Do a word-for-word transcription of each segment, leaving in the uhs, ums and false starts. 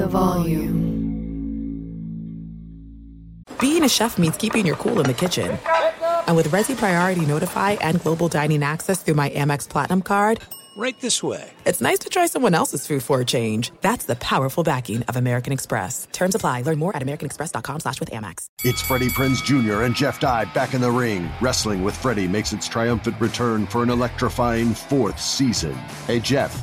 the volume. Being a chef means keeping your cool in the kitchen. And with Resi Priority Notify and Global Dining Access through my Amex Platinum card... right this way. It's nice to try someone else's food for a change. That's the powerful backing of American Express. Terms apply. Learn more at americanexpress.com slash with Amex. It's Freddie Prinze Junior and Jeff Dye back in the ring. Wrestling with Freddie makes its triumphant return for an electrifying fourth season. Hey, Jeff,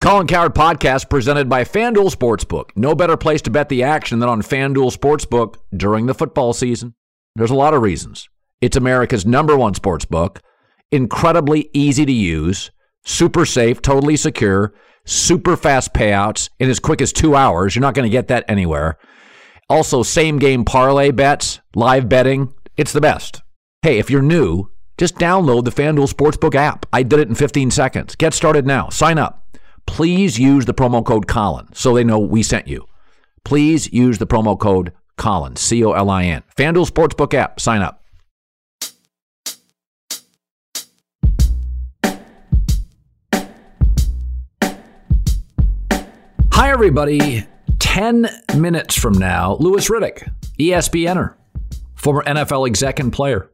Colin Cowherd podcast presented by FanDuel Sportsbook. No better place to bet the action than on FanDuel Sportsbook during the football season. There's a lot of reasons. It's America's number one sportsbook. Incredibly easy to use. Super safe, totally secure. Super fast payouts in as quick as two hours. You're not going to get that anywhere. Also, same game parlay bets, live betting. It's the best. Hey, if you're new, just download the FanDuel Sportsbook app. I did it in fifteen seconds. Get started now. Sign up. Please use the promo code Colin so they know we sent you. Please use the promo code Colin, C O L I N. FanDuel Sportsbook app. Sign up. Hi, everybody. Ten minutes from now, Louis Riddick, E S P N-er, former N F L exec and player.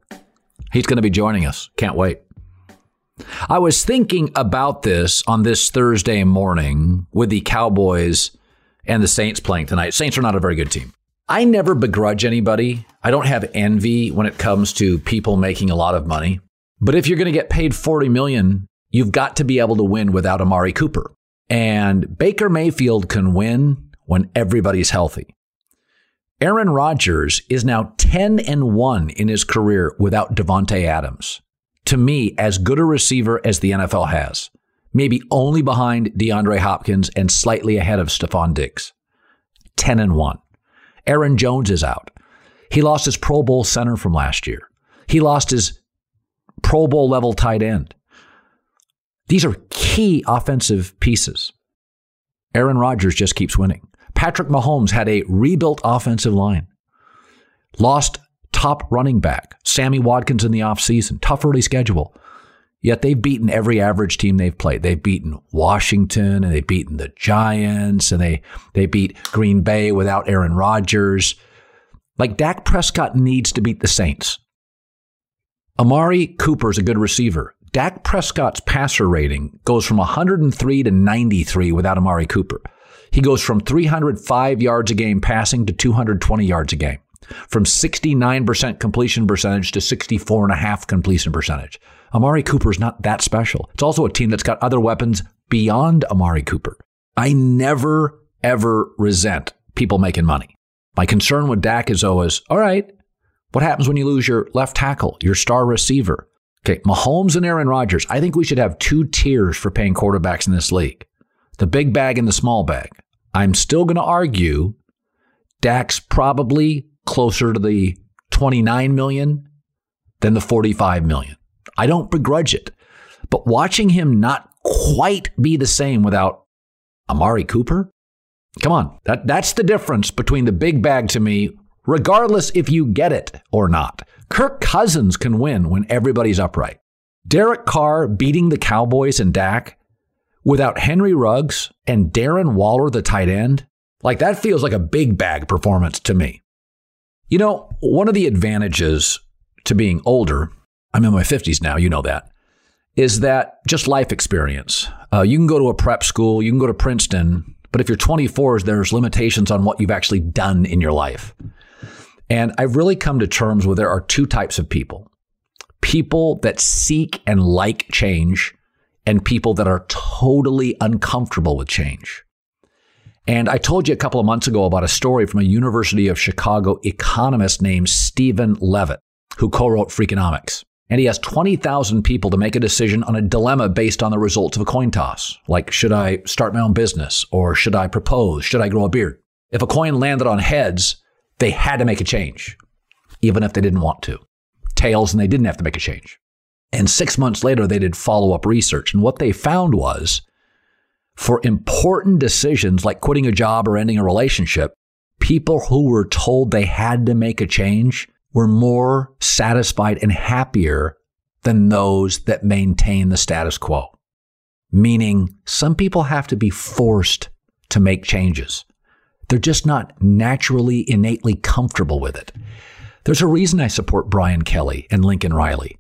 He's going to be joining us. Can't wait. I was thinking about this on this Thursday morning with the Cowboys and the Saints playing tonight. Saints are not a very good team. I never begrudge anybody. I don't have envy when it comes to people making a lot of money. But if you're going to get paid forty million dollars, you've got to be able to win without Amari Cooper. And Baker Mayfield can win when everybody's healthy. Aaron Rodgers is now ten and one in his career without Devontae Adams. To me, as good a receiver as the N F L has, maybe only behind DeAndre Hopkins and slightly ahead of Stephon Diggs. ten and one. Aaron Jones is out. He lost his Pro Bowl center from last year. He lost his Pro Bowl level tight end. These are key offensive pieces. Aaron Rodgers just keeps winning. Patrick Mahomes had a rebuilt offensive line. Lost top running back, Sammy Watkins in the offseason, tough early schedule. Yet they've beaten every average team they've played. They've beaten Washington, and they've beaten the Giants, and they, they beat Green Bay without Aaron Rodgers. Like, Dak Prescott needs to beat the Saints. Amari Cooper's a good receiver. Dak Prescott's passer rating goes from one hundred three to ninety-three without Amari Cooper. He goes from three hundred five yards a game passing to two hundred twenty yards a game. From sixty-nine percent completion percentage to sixty-four point five percent completion percentage. Amari Cooper's not that special. It's also a team that's got other weapons beyond Amari Cooper. I never, ever resent people making money. My concern with Dak is always, all right, what happens when you lose your left tackle, your star receiver? Okay, Mahomes and Aaron Rodgers. I think we should have two tiers for paying quarterbacks in this league. The big bag and the small bag. I'm still going to argue Dak's probably closer to the twenty-nine million than the forty-five million. I don't begrudge it, but watching him not quite be the same without Amari Cooper. Come on. That that's the difference between the big bag to me regardless if you get it or not. Kirk Cousins can win when everybody's upright. Derek Carr beating the Cowboys and Dak without Henry Ruggs and Darren Waller, the tight end, like that feels like a big bag performance to me. You know, one of the advantages to being older, I'm in my fifties now, you know that, is that just life experience. Uh, you can go to a prep school, you can go to Princeton, but if you're twenty-four, there's limitations on what you've actually done in your life. And I've really come to terms with there are two types of people. People that seek and like change and people that are totally uncomfortable with change. And I told you a couple of months ago about a story from a University of Chicago economist named Stephen Levitt, who co-wrote Freakonomics. And he asked twenty thousand people to make a decision on a dilemma based on the results of a coin toss. Like, should I start my own business? Or should I propose? Should I grow a beard? If a coin landed on heads, they had to make a change, even if they didn't want to. Tails, and they didn't have to make a change. And six months later, they did follow-up research. And what they found was, for important decisions like quitting a job or ending a relationship, people who were told they had to make a change were more satisfied and happier than those that maintain the status quo. Meaning, some people have to be forced to make changes. They're just not naturally, innately comfortable with it. There's a reason I support Brian Kelly and Lincoln Riley.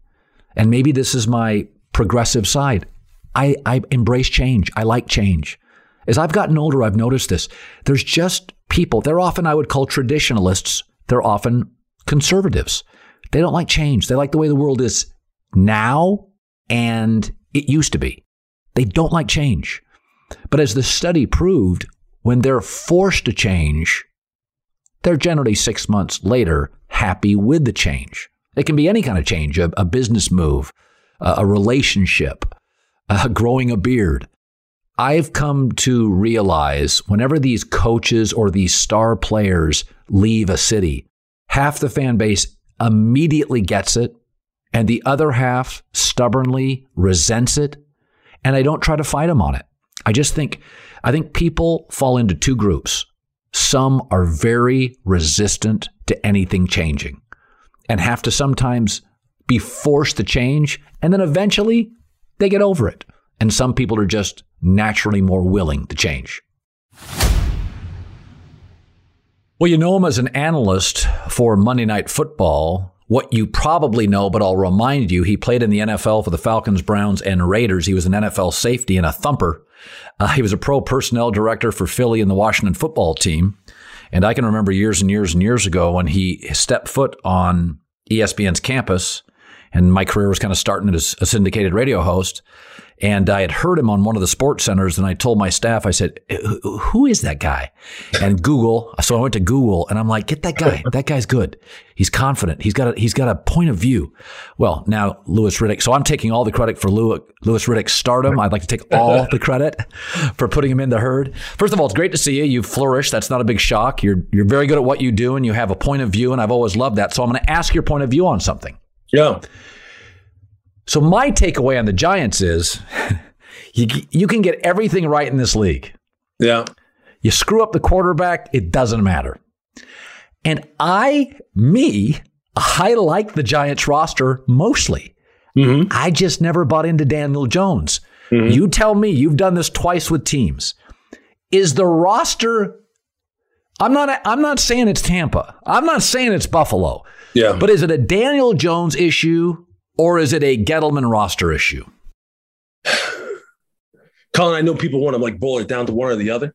And maybe this is my progressive side. I, I embrace change. I like change. As I've gotten older, I've noticed this. There's just people. They're often, I would call, traditionalists. They're often conservatives. They don't like change. They like the way the world is now and it used to be. They don't like change. But as the study proved, when they're forced to change, they're generally six months later happy with the change. It can be any kind of change, a, a business move, a, a relationship, a growing a beard. I've come to realize whenever these coaches or these star players leave a city, half the fan base immediately gets it, and the other half stubbornly resents it, and I don't try to fight them on it. I just think, I think people fall into two groups. Some are very resistant to anything changing and have to sometimes be forced to change, and then eventually they get over it. And some people are just naturally more willing to change. Well, you know him as an analyst for Monday Night Football. What you probably know, but I'll remind you, he played in the N F L for the Falcons, Browns, and Raiders. He was an N F L safety and a thumper. Uh, he was a pro personnel director for Philly and the Washington football team. And I can remember years and years and years ago when he stepped foot on E S P N's campus, and my career was kind of starting as a syndicated radio host. And I had heard him on one of the sports centers, and I told my staff, I said, who is that guy? And Google, so I went to Google, and I'm like, get that guy. That guy's good. He's confident. He's got a, he's got a point of view. Well, now Louis Riddick. So I'm taking all the credit for Louis, Louis Riddick's stardom. I'd like to take all the credit for putting him in the herd. First of all, it's great to see you. You've flourished. That's not a big shock. You're you're very good at what you do, and you have a point of view, and I've always loved that. So I'm going to ask your point of view on something. Yeah. So my takeaway on the Giants is you, you can get everything right in this league. Yeah. You screw up the quarterback, it doesn't matter. And I, me, I like the Giants roster mostly. Mm-hmm. I just never bought into Daniel Jones. Mm-hmm. You tell me, you've done this twice with teams. Is the roster... I'm not I'm not saying it's Tampa. I'm not saying it's Buffalo. Yeah. But is it a Daniel Jones issue or is it a Gettleman roster issue? Colin, I know people want to like boil it down to one or the other.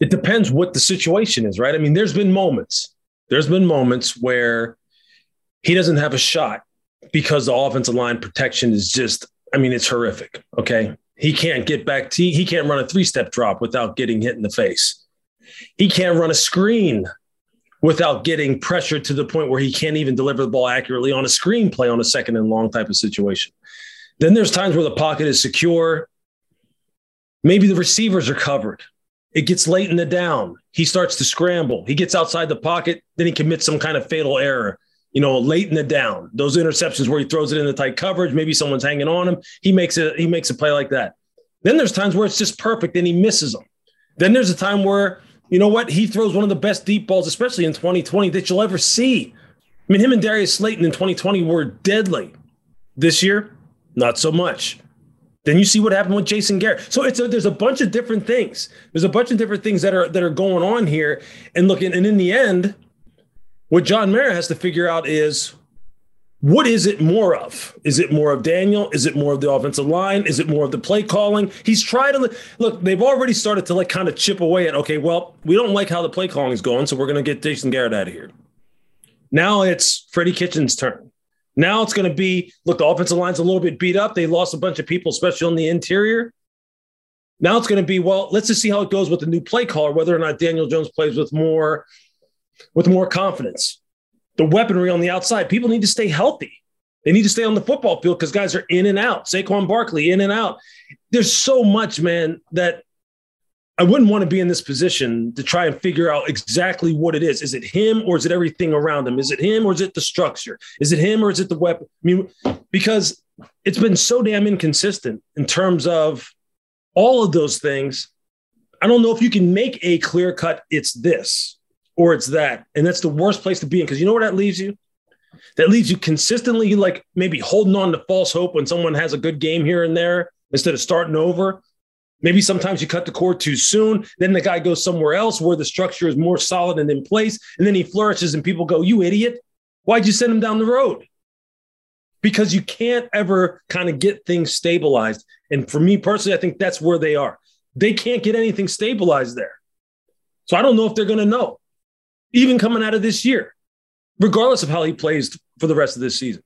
It depends what the situation is, right? I mean, there's been moments. There's been moments where he doesn't have a shot because the offensive line protection is just, I mean, it's horrific, okay? He can't get back to, he can't run a three-step drop without getting hit in the face. He can't run a screen without getting pressure to the point where he can't even deliver the ball accurately on a screen play on a second and long type of situation. Then there's times where the pocket is secure. Maybe the receivers are covered. It gets late in the down. He starts to scramble. He gets outside the pocket. Then he commits some kind of fatal error, you know, late in the down. Those interceptions where he throws it in the tight coverage. Maybe someone's hanging on him. He makes a, he makes a play like that. Then there's times where it's just perfect and he misses them. Then there's a time where you know what? He throws one of the best deep balls, especially in twenty twenty, that you'll ever see. I mean, him and Darius Slayton in twenty twenty were deadly. This year, not so much. Then you see what happened with Jason Garrett. So it's a, there's a bunch of different things. There's a bunch of different things that are that are going on here. And look, and in the end, what John Mara has to figure out is, what is it more of? Is it more of Daniel? Is it more of the offensive line? Is it more of the play calling? He's tried to – look, they've already started to like kind of chip away at, okay, well, we don't like how the play calling is going, so we're going to get Jason Garrett out of here. Now it's Freddie Kitchen's turn. Now it's going to be – look, the offensive line's a little bit beat up. They lost a bunch of people, especially on the interior. Now it's going to be, well, let's just see how it goes with the new play caller, whether or not Daniel Jones plays with more with more confidence. The weaponry on the outside, people need to stay healthy. They need to stay on the football field because guys are in and out. Saquon Barkley, in and out. There's so much, man, that I wouldn't want to be in this position to try and figure out exactly what it is. Is it him or is it everything around him? Is it him or is it the structure? Is it him or is it the weapon? I mean, because it's been so damn inconsistent in terms of all of those things. I don't know if you can make a clear cut, it's this or it's that. And that's the worst place to be in, because you know where that leaves you? That leaves you consistently like maybe holding on to false hope when someone has a good game here and there instead of starting over. Maybe sometimes you cut the cord too soon. Then the guy goes somewhere else where the structure is more solid and in place. And then he flourishes and people go, you idiot. Why'd you send him down the road? Because you can't ever kind of get things stabilized. And for me personally, I think that's where they are. They can't get anything stabilized there. So I don't know if they're going to know. Even coming out of this year, regardless of how he plays for the rest of this season.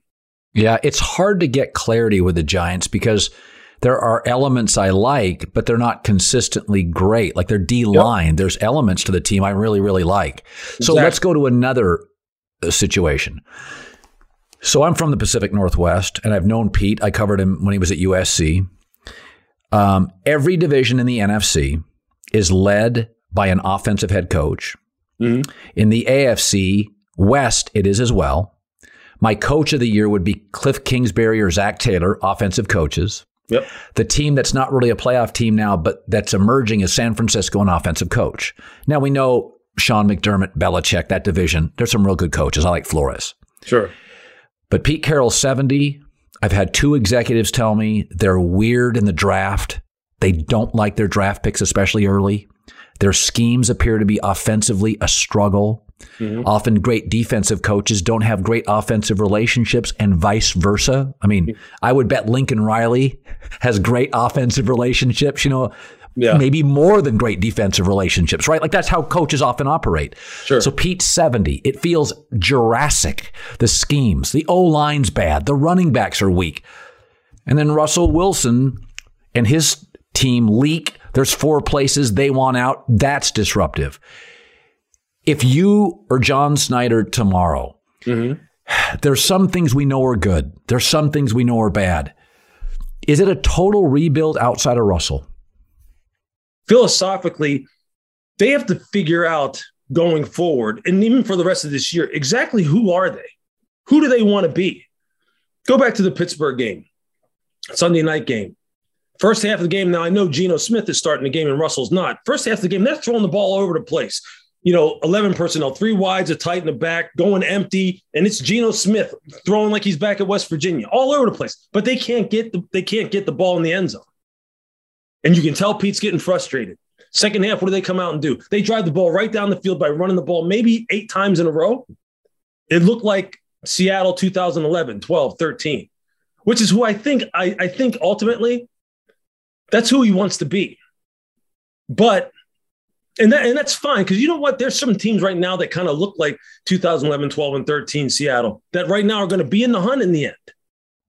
Yeah, it's hard to get clarity with the Giants because there are elements I like, but they're not consistently great. Like their D-line, yep. There's elements to the team I really, really like. So exactly. Let's go to another situation. So I'm from the Pacific Northwest, and I've known Pete. I covered him when he was at U S C. Um, every division in the N F C is led by an offensive head coach. Mm-hmm. In the A F C West, it is as well. My coach of the year would be Cliff Kingsbury or Zach Taylor, offensive coaches. Yep. The team that's not really a playoff team now, but that's emerging is San Francisco, an offensive coach. Now we know Sean McDermott, Belichick, that division. There's some real good coaches. I like Flores. Sure. But Pete Carroll, seventy. I've had two executives tell me they're weird in the draft. They don't like their draft picks, especially early. Their schemes appear to be offensively a struggle. Mm-hmm. Often great defensive coaches don't have great offensive relationships and vice versa. I mean, mm-hmm. I would bet Lincoln Riley has great offensive relationships, you know, yeah. Maybe more than great defensive relationships, right? Like that's how coaches often operate. Sure. So Pete's seventy. It feels Jurassic, the schemes. The O-line's bad. The running backs are weak. And then Russell Wilson and his team leak. There's four places they want out. That's disruptive. If you or John Snyder tomorrow, mm-hmm. There's some things we know are good. There's some things we know are bad. Is it a total rebuild outside of Russell? Philosophically, they have to figure out going forward, and even for the rest of this year, exactly who are they? Who do they want to be? Go back to the Pittsburgh game, Sunday night game. First half of the game, now I know Geno Smith is starting the game and Russell's not. First half of the game, they're throwing the ball all over the place. You know, eleven personnel, three wides, a tight in the back, going empty, and it's Geno Smith throwing like he's back at West Virginia, all over the place. But they can't get the, they can't get the ball in the end zone. And you can tell Pete's getting frustrated. Second half, what do they come out and do? They drive the ball right down the field by running the ball maybe eight times in a row. It looked like Seattle two thousand eleven, twelve, thirteen, which is who I think I, I think ultimately – that's who he wants to be. But, and that, and that's fine, because you know what? There's some teams right now that kind of look like two thousand eleven, twelve, and thirteen Seattle that right now are going to be in the hunt in the end.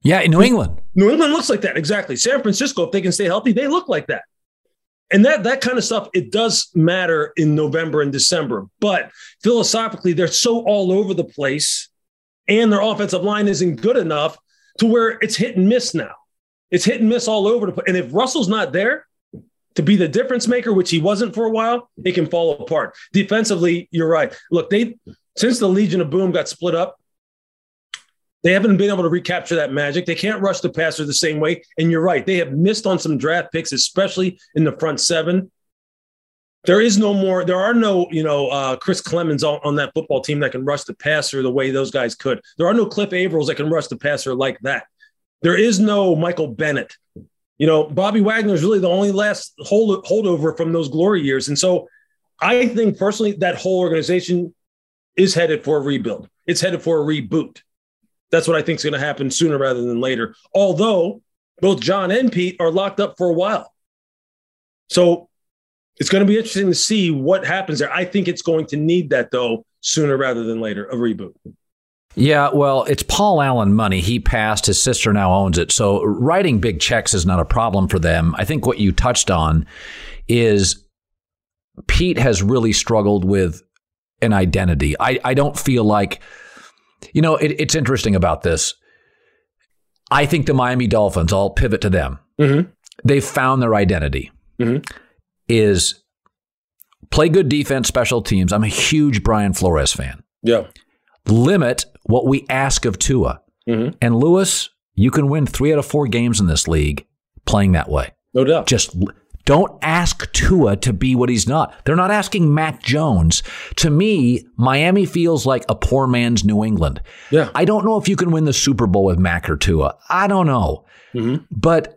Yeah, in New England. New England looks like that, exactly. San Francisco, if they can stay healthy, they look like that. And that that kind of stuff, it does matter in November and December. But philosophically, they're so all over the place, and their offensive line isn't good enough to where it's hit and miss now. It's hit and miss all over the place. And if Russell's not there to be the difference maker, which he wasn't for a while, it can fall apart. Defensively, you're right. Look, they since the Legion of Boom got split up, they haven't been able to recapture that magic. They can't rush the passer the same way. And you're right. They have missed on some draft picks, especially in the front seven. There is no more. There are no, you know, uh, Chris Clemens on, on that football team that can rush the passer the way those guys could. There are no Cliff Avrils that can rush the passer like that. There is no Michael Bennett. You know, Bobby Wagner is really the only last hold, holdover from those glory years. And so I think personally that whole organization is headed for a rebuild. It's headed for a reboot. That's what I think is going to happen sooner rather than later. Although both John and Pete are locked up for a while. So it's going to be interesting to see what happens there. I think it's going to need that, though, sooner rather than later, a reboot. Yeah, well, it's Paul Allen money. He passed. His sister now owns it. So writing big checks is not a problem for them. I think what you touched on is Pete has really struggled with an identity. I, I don't feel like, you know, it, it's interesting about this. I think the Miami Dolphins, I'll pivot to them. Mm-hmm. They've found their identity. Mm-hmm. Is play good defense, special teams. I'm a huge Brian Flores fan. Yeah. Limit what we ask of Tua. Mm-hmm. And Louis, you can win three out of four games in this league playing that way. No doubt. Just don't ask Tua to be what he's not. They're not asking Mac Jones. To me, Miami feels like a poor man's New England. Yeah. I don't know if you can win the Super Bowl with Mac or Tua. I don't know. Mm-hmm. But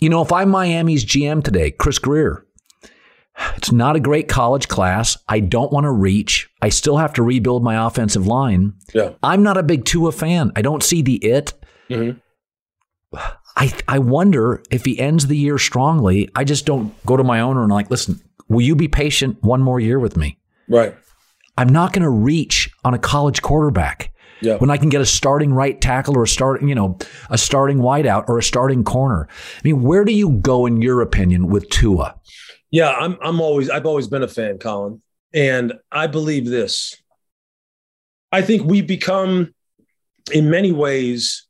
you know, if I'm Miami's G M today, Chris Greer, it's not a great college class. I don't want to reach. I still have to rebuild my offensive line. Yeah. I'm not a big Tua fan. I don't see the it. Mm-hmm. I I wonder if he ends the year strongly. I just don't go to my owner and like, listen, will you be patient one more year with me? Right. I'm not going to reach on a college quarterback. Yeah. When I can get a starting right tackle or a starting, you know, a starting wideout or a starting corner. I mean, where do you go in your opinion with Tua? Yeah, I'm I'm always I've always been a fan, Colin. And I believe this. I think we become in many ways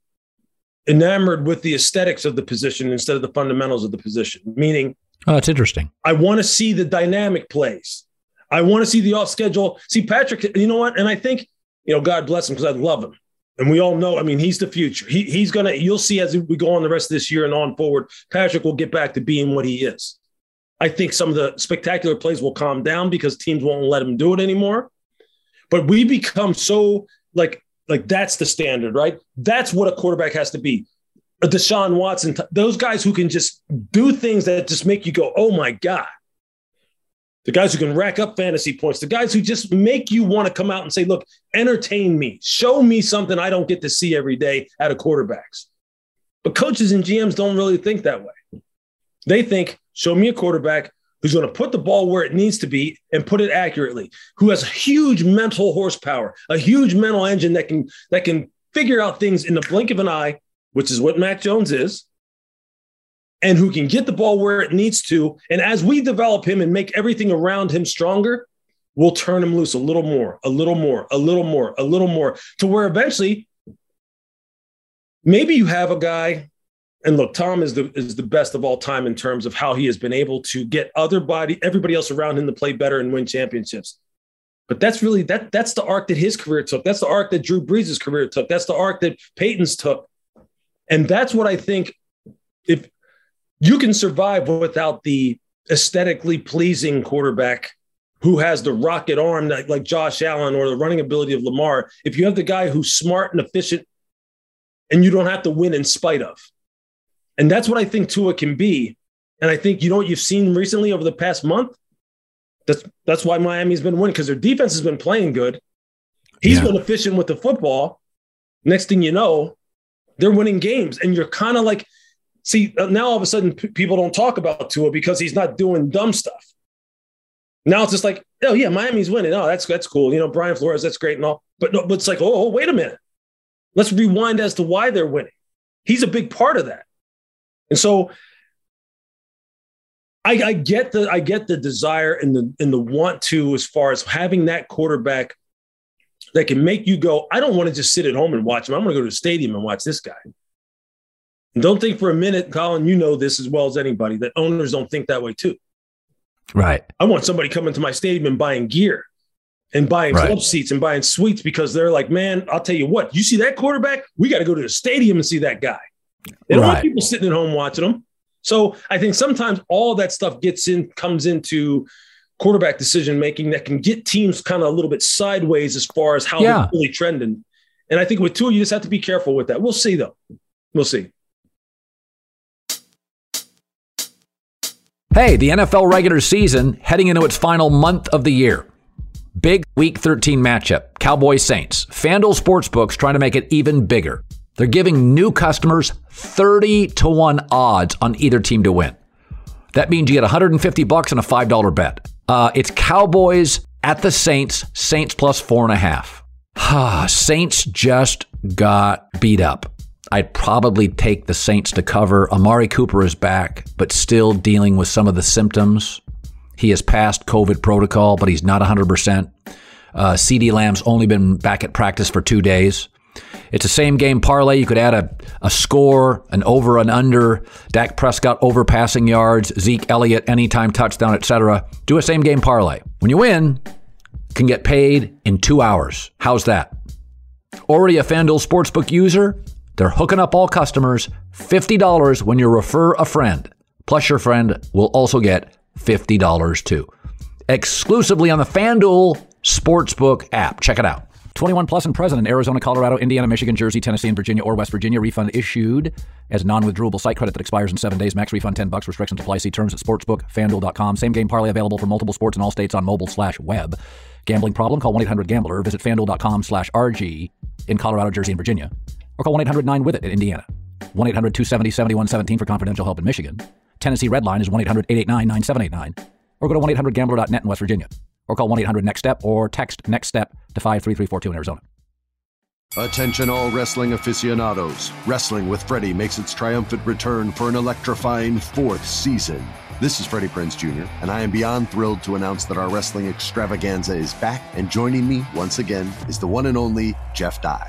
enamored with the aesthetics of the position instead of the fundamentals of the position. Meaning, oh, that's interesting. I want to see the dynamic plays. I want to see the off schedule. See, Patrick, you know what? And I think you know, God bless him, because I love him. And we all know, I mean, he's the future. He, he's going to, you'll see as we go on the rest of this year and on forward, Patrick will get back to being what he is. I think some of the spectacular plays will calm down because teams won't let him do it anymore. But we become so, like, like that's the standard, right? That's what a quarterback has to be. A Deshaun Watson, those guys who can just do things that just make you go, oh, my God. The guys who can rack up fantasy points, the guys who just make you want to come out and say, look, entertain me. Show me something I don't get to see every day out of quarterbacks. But coaches and G Ms don't really think that way. They think, show me a quarterback who's going to put the ball where it needs to be and put it accurately, who has huge mental horsepower, a huge mental engine that can that can figure out things in the blink of an eye, which is what Mac Jones is. And who can get the ball where it needs to. And as we develop him and make everything around him stronger, we'll turn him loose a little more, a little more, a little more, a little more, to where eventually maybe you have a guy, and look, Tom is the is the best of all time in terms of how he has been able to get other body, everybody else around him to play better and win championships. But that's really, that that's the arc that his career took. That's the arc that Drew Brees' career took. That's the arc that Peyton's took. And that's what I think if, you can survive without the aesthetically pleasing quarterback who has the rocket arm that, like Josh Allen or the running ability of Lamar. If you have the guy who's smart and efficient and you don't have to win in spite of. And that's what I think Tua can be. And I think, you know what you've seen recently over the past month? That's, that's why Miami's been winning because their defense has been playing good. He's yeah. been efficient with the football. Next thing you know, they're winning games. And you're kind of like, see, now all of a sudden p- people don't talk about Tua because he's not doing dumb stuff. Now it's just like, oh, yeah, Miami's winning. Oh, that's that's cool. You know, Brian Flores, that's great and all. But, no, but it's like, oh, oh, wait a minute. Let's rewind as to why they're winning. He's a big part of that. And so I, I get the I get the desire and the, and the want to as far as having that quarterback that can make you go, I don't want to just sit at home and watch him. I'm going to go to the stadium and watch this guy. Don't think for a minute, Colin, you know this as well as anybody, that owners don't think that way too. Right. I want somebody coming to my stadium and buying gear and buying right. club seats and buying suites because they're like, man, I'll tell you what, you see that quarterback? We got to go to the stadium and see that guy. They don't right. want people sitting at home watching them. So I think sometimes all that stuff gets in, comes into quarterback decision-making that can get teams kind of a little bit sideways as far as how yeah. they're really trending. And I think with Tua, you just have to be careful with that. We'll see, though. We'll see. Hey, the N F L regular season heading into its final month of the year. Big Week thirteen matchup, Cowboys-Saints. FanDuel Sportsbook's trying to make it even bigger. They're giving new customers thirty to one odds on either team to win. That means you get one hundred fifty bucks on a five dollar bet. Uh, it's Cowboys at the Saints, Saints plus four and a half. Saints just got beat up. I'd probably take the Saints to cover. Amari Cooper is back, but still dealing with some of the symptoms. He has passed COVID protocol, but he's not one hundred percent. Uh, CeeDee Lamb's only been back at practice for two days. It's a same game parlay. You could add a, a score, an over, an under, Dak Prescott over passing yards, Zeke Elliott anytime touchdown, et cetera. Do a same game parlay. When you win, you can get paid in two hours. How's that? Already a FanDuel Sportsbook user? They're hooking up all customers fifty dollars when you refer a friend. Plus, your friend will also get fifty dollars too. Exclusively on the FanDuel Sportsbook app. Check it out. twenty-one plus and present in Arizona, Colorado, Indiana, Michigan, Jersey, Tennessee, and Virginia, or West Virginia. Refund issued as non-withdrawable site credit that expires in seven days. Max refund ten bucks. Restrictions apply. See terms at sportsbook fanduel dot com. Same game parlay available for multiple sports in all states on mobile slash web. Gambling problem? Call one eight hundred gambler or visit fanduel dot com slash R G in Colorado, Jersey, and Virginia. Or call one eight hundred nine with it in Indiana. one eight hundred two seven zero seven one one seven for confidential help in Michigan. Tennessee Redline is one eight hundred eight eight nine nine seven eight nine. Or go to one eight hundred gambler dot net in West Virginia. Or call one eight hundred next step or text NEXTSTEP to five three three four two in Arizona. Attention all wrestling aficionados. Wrestling with Freddy makes its triumphant return for an electrifying fourth season. This is Freddie Prinze Junior, and I am beyond thrilled to announce that our wrestling extravaganza is back, and joining me once again is the one and only Jeff Dye.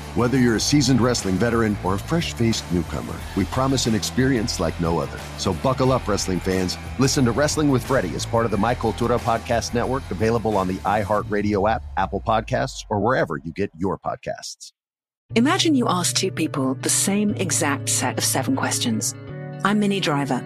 Whether you're a seasoned wrestling veteran or a fresh-faced newcomer, we promise an experience like no other. So buckle up, wrestling fans. Listen to Wrestling with Freddy as part of the My Cultura Podcast Network, available on the iHeartRadio app, Apple Podcasts, or wherever you get your podcasts. Imagine you ask two people the same exact set of seven questions. I'm Minnie Driver,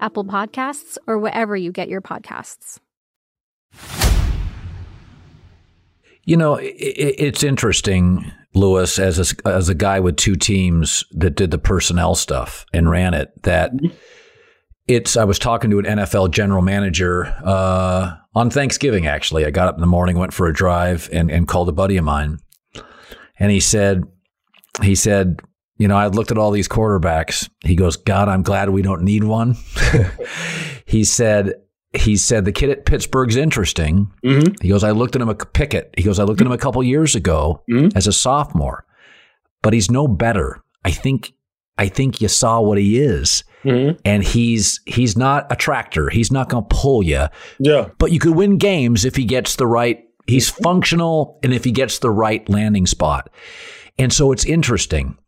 Apple Podcasts, or wherever you get your podcasts. You know, it's interesting, Louis, as a, as a guy with two teams that did the personnel stuff and ran it, that it's, I was talking to an N F L general manager uh, on Thanksgiving, actually. I got up in the morning, went for a drive, and, and called a buddy of mine. And he said, he said, you know, I looked at all these quarterbacks. He goes, God, I'm glad we don't need one. He said, He said, the kid at Pittsburgh's interesting. Mm-hmm. He goes, I looked at him, a Pickett. He goes, I looked at him a couple years ago mm-hmm. as a sophomore, but he's no better. I think I think you saw what he is. Mm-hmm. And he's he's not a tractor. He's not going to pull you. Yeah. But you could win games if he gets the right. He's functional. And if he gets the right landing spot. And so it's interesting.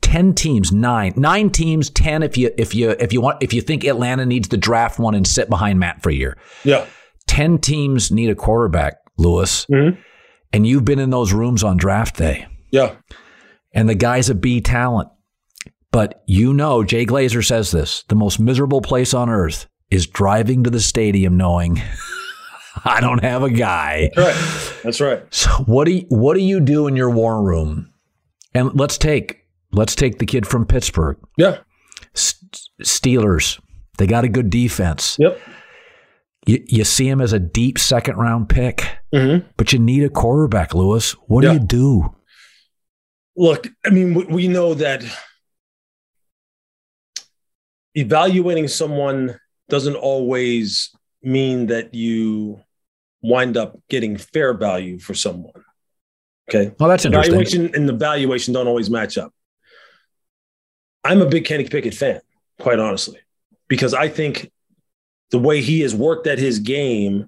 Ten teams, nine, nine teams, ten. If you if you if you want if you think Atlanta needs to draft one and sit behind Matt for a year, yeah. Ten teams need a quarterback, Louis, mm-hmm. and you've been in those rooms on draft day, yeah. And the guy's a B talent, but you know, Jay Glazer says this: the most miserable place on earth is driving to the stadium knowing I don't have a guy. That's right. That's right. So what do you, what do you do in your war room? And let's take. Let's take the kid from Pittsburgh. Yeah. Steelers. They got a good defense. Yep. You, you see him as a deep second round pick, mm-hmm. but you need a quarterback, Louis. What yeah. do you do? Look, I mean, we, we know that evaluating someone doesn't always mean that you wind up getting fair value for someone. Okay. Well, that's interesting. Valuation and the valuation don't always match up. I'm a big Kenny Pickett fan, quite honestly, because I think the way he has worked at his game,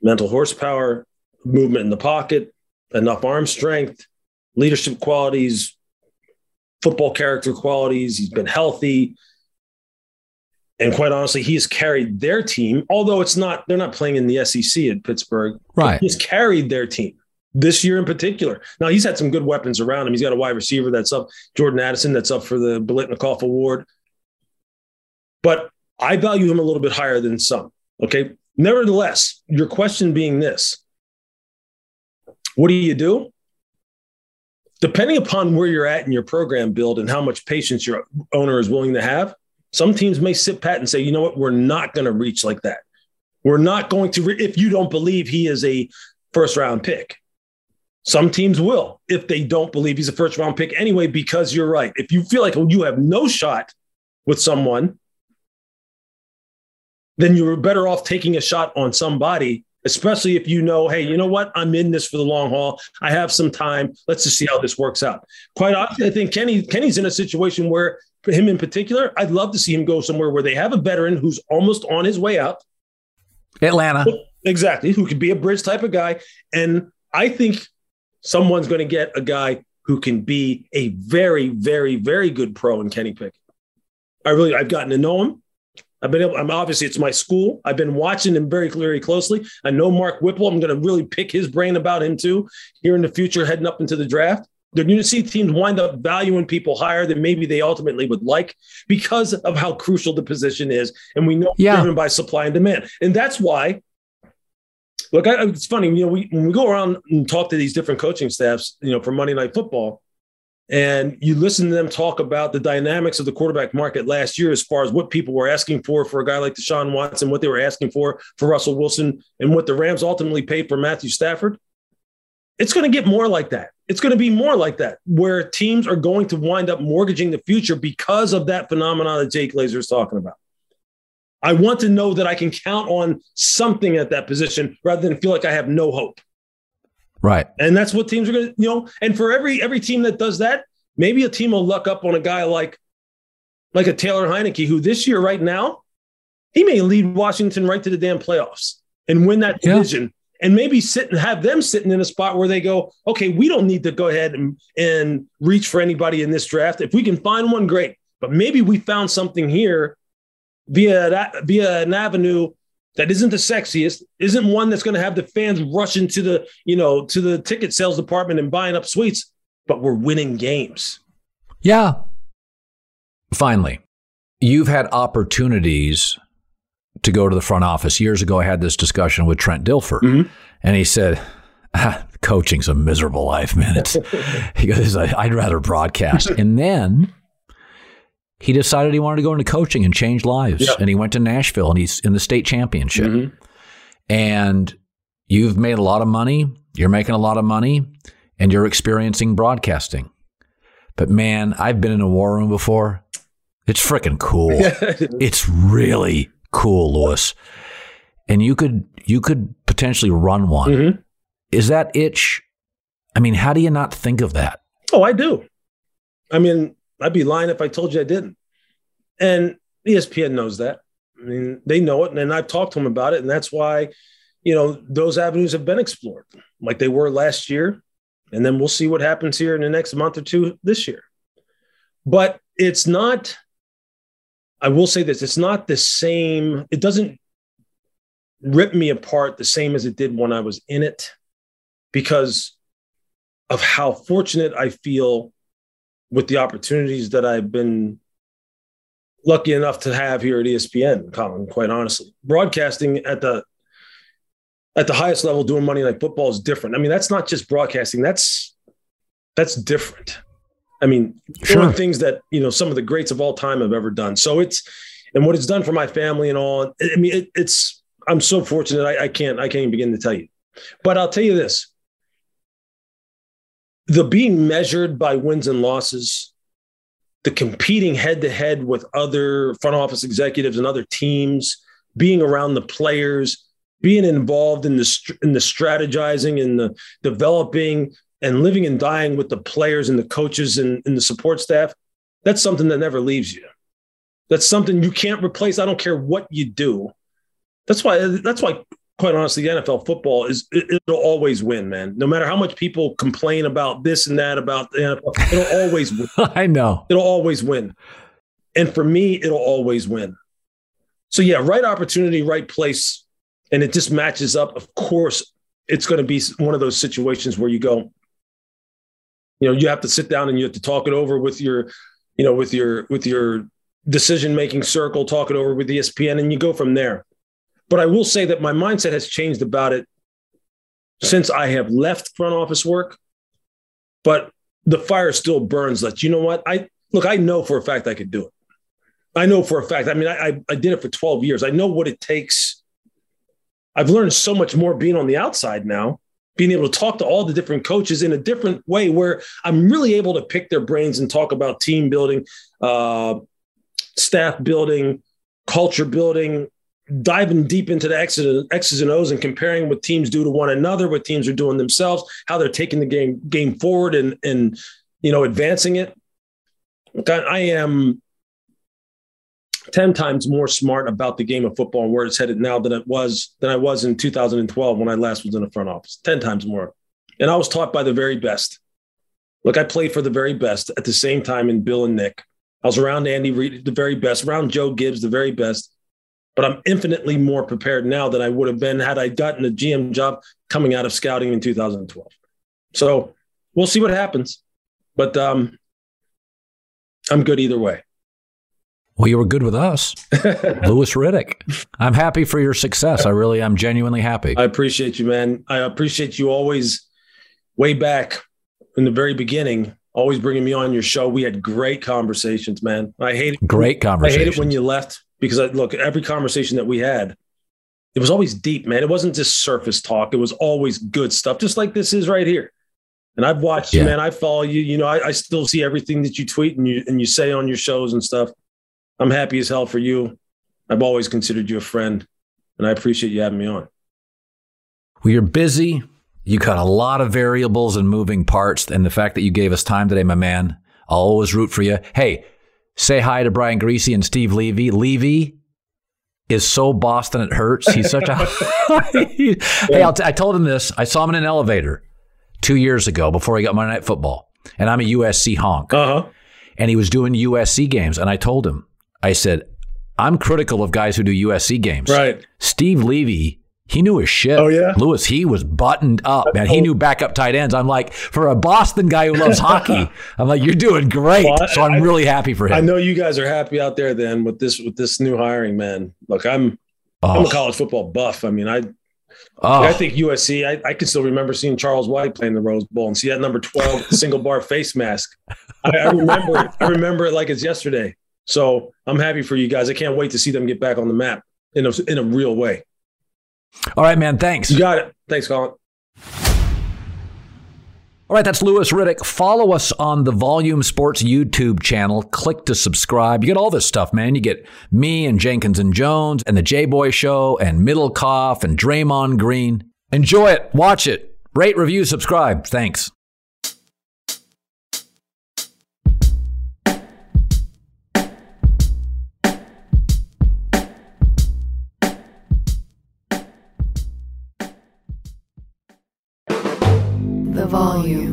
mental horsepower, movement in the pocket, enough arm strength, leadership qualities, football character qualities. He's been healthy. And quite honestly, he has carried their team, although it's not, they're not playing in the S E C at Pittsburgh. Right. He's carried their team. This year in particular. Now, he's had some good weapons around him. He's got a wide receiver that's up, Jordan Addison, that's up for the Biletnikoff Award. But I value him a little bit higher than some, okay? Nevertheless, your question being this, what do you do? Depending upon where you're at in your program build and how much patience your owner is willing to have, some teams may sit pat and say, you know what, we're not going to reach like that. We're not going to, re- if you don't believe he is a first-round pick. Some teams will if they don't believe he's a first-round pick anyway, because you're right. If you feel like you have no shot with someone, then you're better off taking a shot on somebody, especially if you know, hey, you know what? I'm in this for the long haul. I have some time. Let's just see how this works out. Quite honestly, I think Kenny Kenny's in a situation where, for him in particular, I'd love to see him go somewhere where they have a veteran who's almost on his way out. Atlanta. Exactly, who could be a bridge type of guy. And I think someone's going to get a guy who can be a very, very, very good pro in Kenny Pickett. I really, I've gotten to know him. I've been able, I'm obviously it's my school. I've been watching him very clearly closely. I know Mark Whipple. I'm going to really pick his brain about him too here in the future, heading up into the draft. They're going to see teams wind up valuing people higher than maybe they ultimately would like because of how crucial the position is. And we know yeah. it's driven by supply and demand. And that's why Look, I, it's funny, you know, we, when we go around and talk to these different coaching staffs, you know, for Monday Night Football, And you listen to them talk about the dynamics of the quarterback market last year as far as what people were asking for for a guy like Deshaun Watson, what they were asking for for Russell Wilson, and what the Rams ultimately paid for Matthew Stafford. It's going to get more like that. It's going to be more like that, where teams are going to wind up mortgaging the future because of that phenomenon that Jay Glazer is talking about. I want to know that I can count on something at that position rather than feel like I have no hope. Right. And that's what teams are going to, you know, and for every every team that does that, maybe a team will luck up on a guy like, like a Taylor Heineke, who this year right now, he may lead Washington right to the damn playoffs and win that division. Yeah. And maybe sit and have them sitting in a spot where they go, okay, we don't need to go ahead and, and reach for anybody in this draft. If we can find one, great. But maybe we found something here via that, via an avenue that isn't the sexiest, isn't one that's going to have the fans rushing to the, you know, to the ticket sales department and buying up suites, but we're winning games. Yeah. Finally, you've had opportunities to go to the front office. Years ago, I had this discussion with Trent Dilfer, mm-hmm. and he said, ah, coaching's a miserable life, man. It's, he goes, I'd rather broadcast. And then he decided he wanted to go into coaching and change lives. Yep. And he went to Nashville, and he's in the state championship. Mm-hmm. And you've made a lot of money. You're making a lot of money, and you're experiencing broadcasting. But, man, I've been in a war room before. It's freaking cool. It's really cool, Louis. And you could you could potentially run one. Mm-hmm. Is that itch? I mean, how do you not think of that? Oh, I do. I mean, I'd be lying if I told you I didn't. And E S P N knows that. I mean, they know it. And, and I've talked to them about it. And that's why, you know, those avenues have been explored like they were last year. And then we'll see what happens here in the next month or two this year. But it's not, I will say this, it's not the same. It doesn't rip me apart the same as it did when I was in it, because of how fortunate I feel with the opportunities that I've been lucky enough to have here at E S P N, Colin, quite honestly. Broadcasting at the at the highest level, doing Monday Night Football is different. I mean, that's not just broadcasting. That's that's different. I mean, sure. One of the things that, you know, some of the greats of all time have ever done. So it's, and what it's done for my family and all, I mean, it, it's, I'm so fortunate. I, I can't, I can't even begin to tell you, but I'll tell you this, the being measured by wins and losses, the competing head to head with other front office executives and other teams, being around the players, being involved in the, in the strategizing and the developing and living and dying with the players and the coaches and, and the support staff, that's something that never leaves you. That's something you can't replace. I don't care what you do. That's why, that's why, quite honestly, the N F L football is, it, it'll always win, man. No matter how much people complain about this and that about the N F L, it'll always win. I know. It'll always win. And for me, it'll always win. So yeah, right opportunity, right place. And it just matches up. Of course, it's going to be one of those situations where you go, you know, you have to sit down and you have to talk it over with your, you know, with your, with your decision-making circle, talk it over with E S P N, and you go from there. But I will say that my mindset has changed about it since I have left front office work, but the fire still burns. Like, you know what? I look, I know for a fact I could do it. I know for a fact. I mean, I, I did it for twelve years. I know what it takes. I've learned so much more being on the outside now, being able to talk to all the different coaches in a different way where I'm really able to pick their brains and talk about team building, uh, staff building, culture building, diving deep into the X's and O's and comparing what teams do to one another, what teams are doing themselves, how they're taking the game game forward and, and you know, advancing it. I am ten times more smart about the game of football and where it's headed now than it was, than I was in two thousand twelve when I last was in the front office, ten times more. And I was taught by the very best. Look, I played for the very best at the same time in Bill and Nick. I was around Andy Reid, the very best, around Joe Gibbs, the very best. But I'm infinitely more prepared now than I would have been had I gotten a G M job coming out of scouting in two thousand twelve. So we'll see what happens. But um, I'm good either way. Well, you were good with us, Louis Riddick. I'm happy for your success. I really am genuinely happy. I appreciate you, man. I appreciate you always way back in the very beginning, always bringing me on your show. We had great conversations, man. I hate it. Great conversations. I hate it when you left because, I, look, every conversation that we had, it was always deep, man. It wasn't just surface talk. It was always good stuff, just like this is right here. And I've watched yeah. you, man. I follow you. You know, I, I still see everything that you tweet and you and you say on your shows and stuff. I'm happy as hell for you. I've always considered you a friend, and I appreciate you having me on. Well, you're busy. You got a lot of variables and moving parts, and the fact that you gave us time today, my man, I'll always root for you. Hey, say hi to Brian Greasy and Steve Levy. Levy is so Boston it hurts. He's such a hey. I'll t- I told him this. I saw him in an elevator two years ago before I got Monday Night Football, and I'm a U S C honk, uh-huh. and he was doing U S C games, and I told him, I said, I'm critical of guys who do U S C games. Right, Steve Levy. He knew his shit. Oh, yeah? Lewis, he was buttoned up, man. He knew backup tight ends. I'm like, for a Boston guy who loves hockey, I'm like, you're doing great. Well, I, so I'm I, really happy for him. I know you guys are happy out there then with this with this new hiring, man. Look, I'm oh. I'm a college football buff. I mean, I oh. I think U S C, I, I can still remember seeing Charles White playing the Rose Bowl and see that number twelve single bar face mask. I, I remember it. I remember it like it's yesterday. So I'm happy for you guys. I can't wait to see them get back on the map in a, in a real way. All right, man. Thanks. You got it. Thanks, Colin. All right, that's Louis Riddick. Follow us on the Volume Sports YouTube channel. Click to subscribe. You get all this stuff, man. You get me and Jenkins and Jones and the J-Boy Show and Middlecoff and Draymond Green. Enjoy it. Watch it. Rate, review, subscribe. Thanks. Volume.